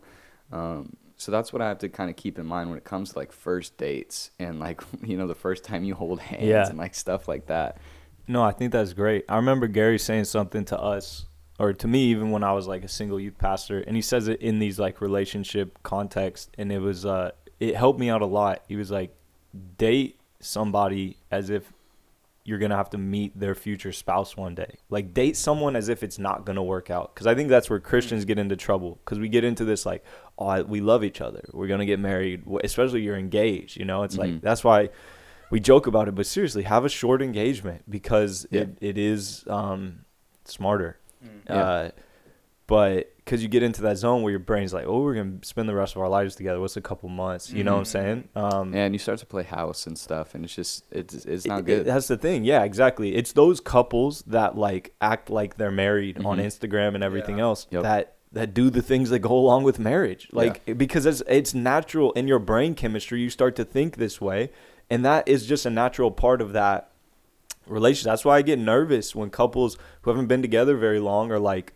Um, So that's what I have to kind of keep in mind when it comes to like first dates and like, you know, the first time you hold hands yeah. and like stuff like that. No, I think that's great. I remember Gary saying something to us, or to me, even when I was like a single youth pastor, and he says it in these like relationship context, and it was, uh, it helped me out a lot. He was like, date somebody as if you're going to have to meet their future spouse one day. Like date someone as if it's not going to work out. Cause I think that's where Christians get into trouble. Cause we get into this like, oh, I, we love each other. We're going to get married, especially you're engaged, you know, it's mm-hmm. like, that's why we joke about it, but seriously, have a short engagement because yeah. it, it is, um, smarter. Mm-hmm. Uh, but cause you get into that zone where your brain's like, oh, we're going to spend the rest of our lives together. What's a couple months? You mm-hmm. know what I'm saying? Um, and you start to play house and stuff, and it's just, it's, it's not it, good. It, that's the thing. Yeah, exactly. It's those couples that like act like they're married mm-hmm. on Instagram and everything yeah. else yep. that that do the things that go along with marriage. Like, yeah. because it's, it's natural in your brain chemistry. You start to think this way. And that is just a natural part of that relationship. That's why I get nervous when couples who haven't been together very long are like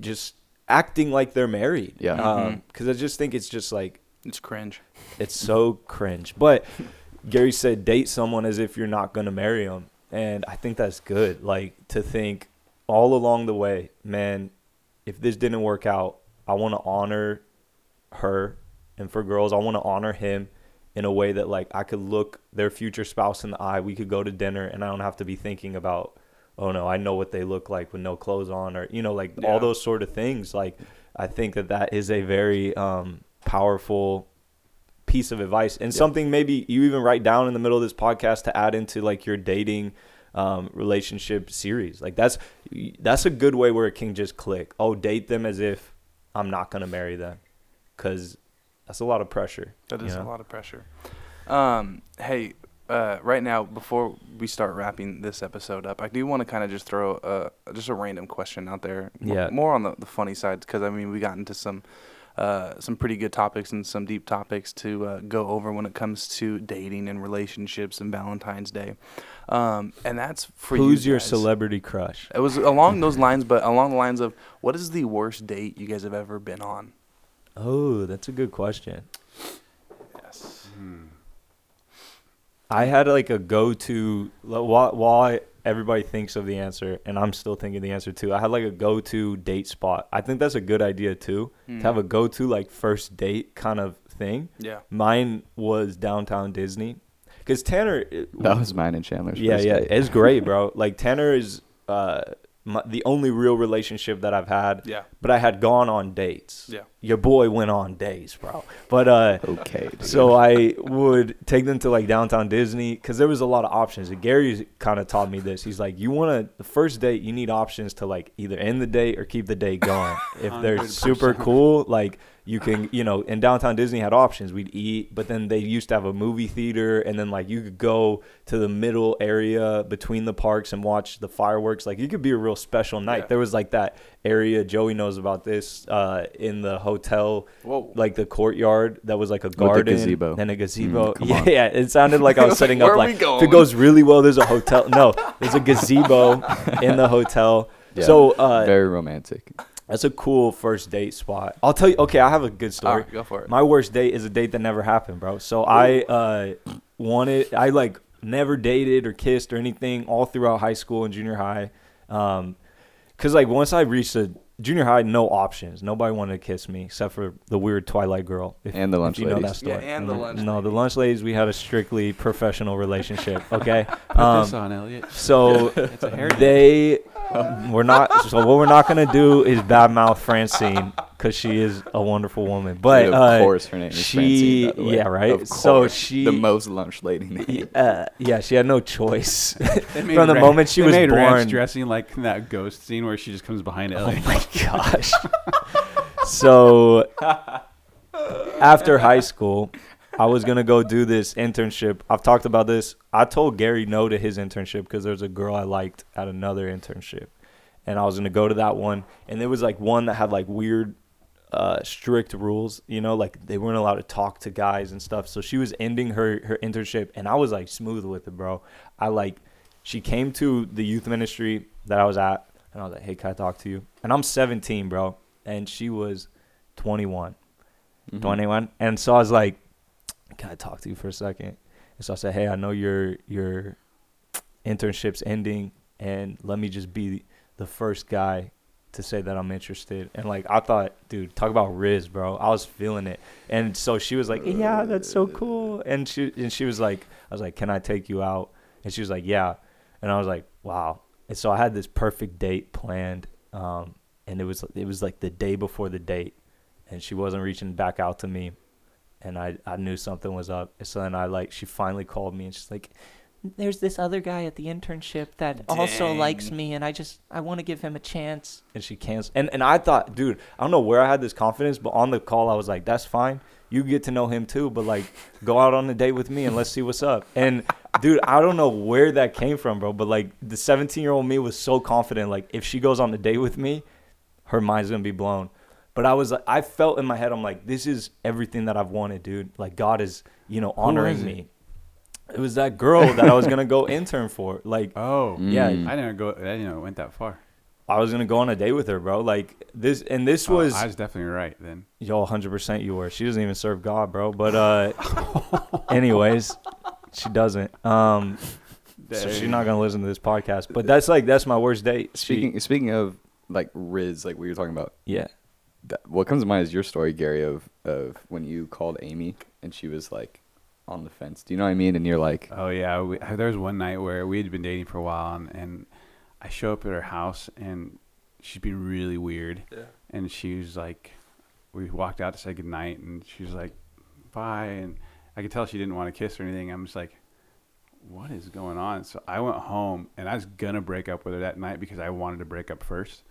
just acting like they're married. Yeah. Because um, mm-hmm. I just think it's just like. It's cringe. It's so cringe. But Gary said, date someone as if you're not going to marry them. And I think that's good. Like, to think all along the way, man, if this didn't work out, I want to honor her. And for girls, I want to honor him in a way that, like, I could look their future spouse in the eye. We could go to dinner and I don't have to be thinking about, oh, no, I know what they look like with no clothes on, or, you know, like yeah. all those sort of things. Like, I think that that is a very um, powerful piece of advice, and yeah. something maybe you even write down in the middle of this podcast to add into, like, your dating um, relationship series. Like, that's that's a good way where it can just click. Oh, date them as if I'm not going to marry them, because that's a lot of pressure. That is you know? a lot of pressure. Um, hey, uh, right now, before we start wrapping this episode up, I do want to kind of just throw a, just a random question out there. Yeah. More on the, the funny side, because, I mean, we got into some uh, some pretty good topics and some deep topics to uh, go over when it comes to dating and relationships and Valentine's Day. Um, and that's for you guys. Who's your celebrity crush? It was along those lines, but along the lines of, what is the worst date you guys have ever been on? Oh, that's a good question. Yes. Hmm. I had like a go-to, while, while everybody thinks of the answer, and I'm still thinking the answer too, I had like a go-to date spot. I think that's a good idea too, mm. to have a go-to like first date kind of thing. Yeah. Mine was Downtown Disney. Because Tanner... That was mine and Chandler's yeah, first yeah, date. Yeah, yeah. It's great, bro. Like, Tanner is... Uh, My, the only real relationship that I've had, yeah. but I had gone on dates. Yeah. Your boy went on dates, bro. But uh, okay. Dude. So I would take them to like Downtown Disney, because there was a lot of options. And Gary kind of taught me this. He's like, you want to the first date, you need options to like either end the date or keep the date going. If they're super cool, like you can, you know. And Downtown Disney had options. We'd eat, but then they used to have a movie theater, and then like you could go to the middle area between the parks and watch the fireworks. Like, you could be a real special night. Yeah. There was like that area, Joey knows about this, uh, in the hotel, Whoa. like the courtyard that was like a garden gazebo. and a gazebo. Mm, yeah, yeah, it sounded like I was setting Where up like, if it goes really well, there's a hotel. No, there's a gazebo in the hotel. Yeah, so uh, very romantic. That's a cool first date spot. I'll tell you. Okay, I have a good story. All right, go for it. My worst date is a date that never happened, bro. So Ooh. I uh, wanted, I like never dated or kissed or anything all throughout high school and junior high. Um, cause like once I reached a junior high, no options. Nobody wanted to kiss me except for the weird Twilight girl. If, and the lunch if you ladies. Know that story. Yeah, and the lunch. No, lady. the lunch ladies. We had a strictly professional relationship. Okay. Um, this on, Elliot. So it's a they were not. So what we're not gonna do is badmouth Francine, because she is a wonderful woman. But Dude, of uh, course, her name is she, Francine. By the way. Yeah, right. Of so she the most lunch lady name. Uh, yeah, she had no choice from the ranch, moment she was made born. Dressing like that ghost scene where she just comes behind Elliot. Oh my gosh. So after high school, I was going to go do this internship. I've talked about this. I told Gary no to his internship because there's a girl I liked at another internship. And I was going to go to that one. And there was like one that had like weird, uh, strict rules, you know, like they weren't allowed to talk to guys and stuff. So she was ending her, her internship. And I was like smooth with it, bro. I like, she came to the youth ministry that I was at. And I was like, hey, can I talk to you? And I'm seventeen, bro. And she was twenty-one. Mm-hmm. twenty-one. And so I was like, can I talk to you for a second? And so I said, hey, I know your your internship's ending, and let me just be the first guy to say that I'm interested. And like, I thought, dude, talk about Riz, bro. I was feeling it. And so she was like, yeah, that's so cool. And she and she was like, I was like, can I take you out? And she was like, yeah. And I was like, wow. And so I had this perfect date planned, um, and it was it was like the day before the date, and she wasn't reaching back out to me, and I, I knew something was up. And so then I like she finally called me, and she's like, "There's this other guy at the internship that Dang. also likes me, and I just I want to give him a chance." And she canceled. And and I thought, dude, I don't know where I had this confidence, but on the call I was like, "That's fine. You get to know him too, but like, go out on a date with me and let's see what's up." And dude, I don't know where that came from, bro. But like, the seventeen-year-old me was so confident. Like, if she goes on a date with me, her mind's gonna be blown. But I was, I felt in my head, I'm like, this is everything that I've wanted, dude. Like, God is, you know, honoring me. It? it was that girl that I was gonna go intern for. Like, oh yeah, mm. I didn't go. I didn't know it went that far. I was gonna go on a date with her, bro. Like this, and this oh, was. I was definitely right then. Yo, one hundred percent you were. She doesn't even serve God, bro. But uh, anyways, she doesn't. Um, Dang. So she's not gonna listen to this podcast. But that's like that's my worst date. Speaking she, speaking of like Riz, like we were talking about. Yeah. That, what comes to mind is your story, Gary, of of when you called Amy and she was like on the fence. Do you know what I mean? And you're like, oh yeah. We, there was one night where we had been dating for a while, and, and I show up at her house and she's been really weird. Yeah. And she was like, we walked out to say goodnight and she was like, bye. And I could tell she didn't want to kiss or anything. I'm just like, what is going on? So I went home and I was going to break up with her that night because I wanted to break up first.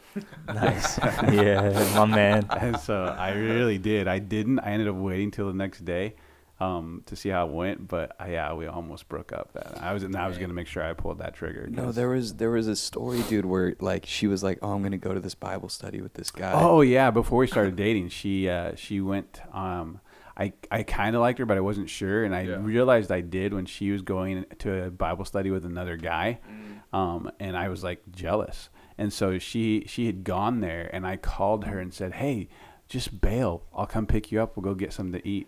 Nice. Yeah, my man. And so I really did. I didn't. I ended up waiting till the next day. Um, to see how it went, but uh, yeah, we almost broke up. That I was, and I was gonna make sure I pulled that trigger. No, there was there was a story, dude, where like she was like, "Oh, I'm gonna go to this Bible study with this guy." Oh yeah, before we started dating, she uh, she went. Um, I I kind of liked her, but I wasn't sure, and I yeah. realized I did when she was going to a Bible study with another guy, mm. um, and I was like jealous. And so she she had gone there, and I called her and said, "Hey, just bail. I'll come pick you up. We'll go get something to eat."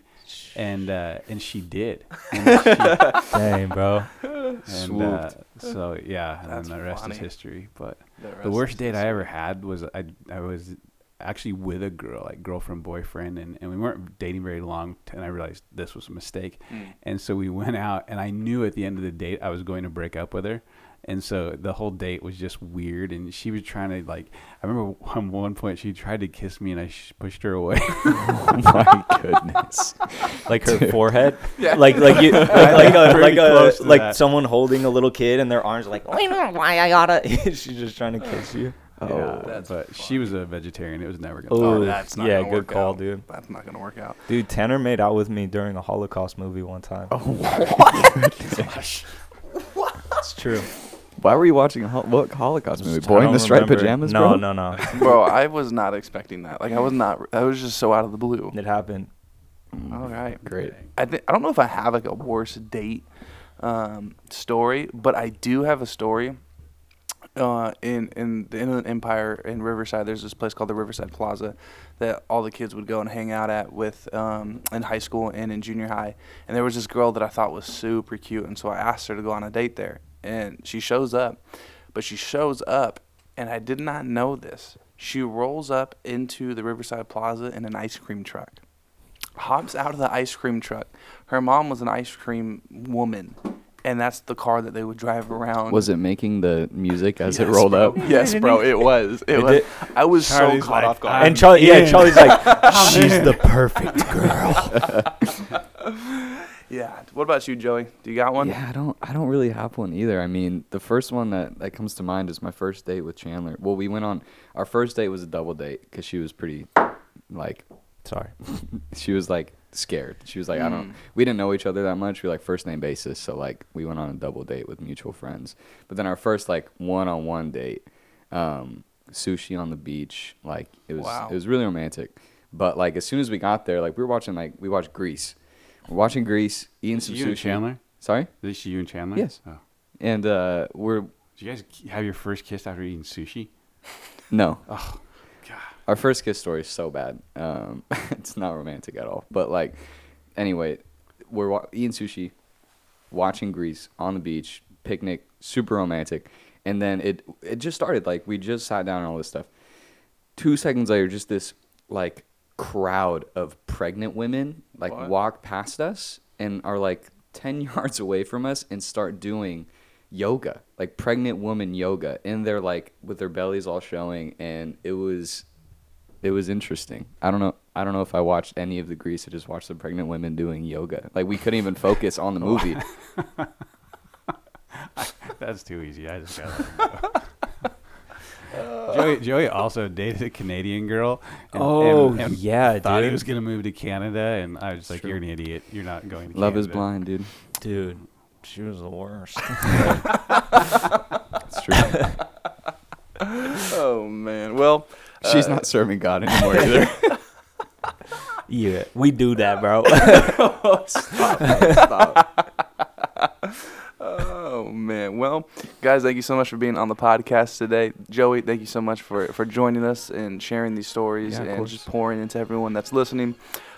And uh, and she did. And she, dang, bro. And, uh, so yeah, and That's then the rest funny. is history. But the, the worst date history. I ever had was I I was actually with a girl, like girlfriend, boyfriend, and, and we weren't dating very long, and I realized this was a mistake. Mm. And so we went out, and I knew at the end of the date I was going to break up with her. And so the whole date was just weird, and she was trying to like. I remember at one, one point she tried to kiss me, and I sh- pushed her away. Oh my goodness! Like her Dude. forehead, yeah. like like you, like like a, like, a, like someone holding a little kid, and their arms like. I know why I gotta. She's just trying to kiss you. Oh, yeah, that's but funny. She was a vegetarian. It was never gonna. Ooh, oh, that's not yeah, gonna good work call, out. dude. That's not gonna work out. Dude, Tanner made out with me during a Holocaust movie one time. Oh what? Gosh. What? It's true. Why were you watching a Holocaust movie? Boy in the striped pajamas, bro? No, no, no. Bro, I was not expecting that. Like, I was not. That was just so out of the blue. It happened. All right. Great. I th- I don't know if I have, like, a worse date um, story, but I do have a story. Uh, in, in the Inland Empire in Riverside, there's this place called the Riverside Plaza that all the kids would go and hang out at with um, in high school and in junior high. And there was this girl that I thought was super cute, and so I asked her to go on a date there. And she shows up, but she shows up, and I did not know this. She rolls up into the Riverside Plaza in an ice cream truck, hops out of the ice cream truck. Her mom was an ice cream woman, and that's the car that they would drive around. Was it making the music as yes, it rolled bro. up? Yes, bro, it was. It, it was. Did. I was Charlie's so caught like, off guard. And Charlie, yeah, Charlie's like, she's the perfect girl. Yeah. What about you, Joey? Do you got one? Yeah, I don't. I don't really have one either. I mean, the first one that, that comes to mind is my first date with Chandler. Well, we went on. Our first date was a double date because she was pretty, like, sorry, she was like scared. She was like, mm. I don't. We didn't know each other that much. We were like first name basis. So like, we went on a double date with mutual friends. But then our first like one on one date, um, sushi on the beach. Like it was. Wow. It was really romantic. But like as soon as we got there, like we were watching like we watched Grease. We're watching Grease, eating some sushi. You and Chandler? Sorry? Is this you and Chandler? Yes. Oh. And uh, we're... Did you guys have your first kiss after eating sushi? No. Oh, God. Our first kiss story is so bad. Um, it's not romantic at all. But, like, anyway, we're wa- eating sushi, watching Grease on the beach, picnic, super romantic. And then it it just started. Like, we just sat down and all this stuff. Two seconds later, just this, like... crowd of pregnant women like what? walk past us and are like ten yards away from us and start doing yoga, like pregnant woman yoga, and they're like with their bellies all showing, and it was it was interesting. I don't know I don't know if I watched any of the Grease. I just watched the pregnant women doing yoga. Like we couldn't even focus on the movie. That's too easy. I just gotta Joey, Joey also dated a Canadian girl. And, oh, and, and yeah, thought dude. he was going to move to Canada, and I was it's like, true. You're an idiot. You're not going to Love Canada. Love is blind, dude. Dude, she was the worst. It's true. Oh, man. Well, She's uh, not serving God anymore either. Yeah, we do that, bro. Stop, bro, stop. Oh, man. Well, guys, thank you so much for being on the podcast today. Joey, thank you so much for, for joining us and sharing these stories, yeah, and course. just pouring into everyone that's listening.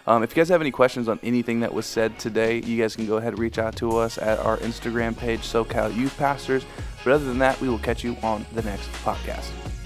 Um, if you guys have any questions on anything that was said today, you guys can go ahead and reach out to us at our Instagram page, SoCal Youth Pastors. But other than that, we will catch you on the next podcast.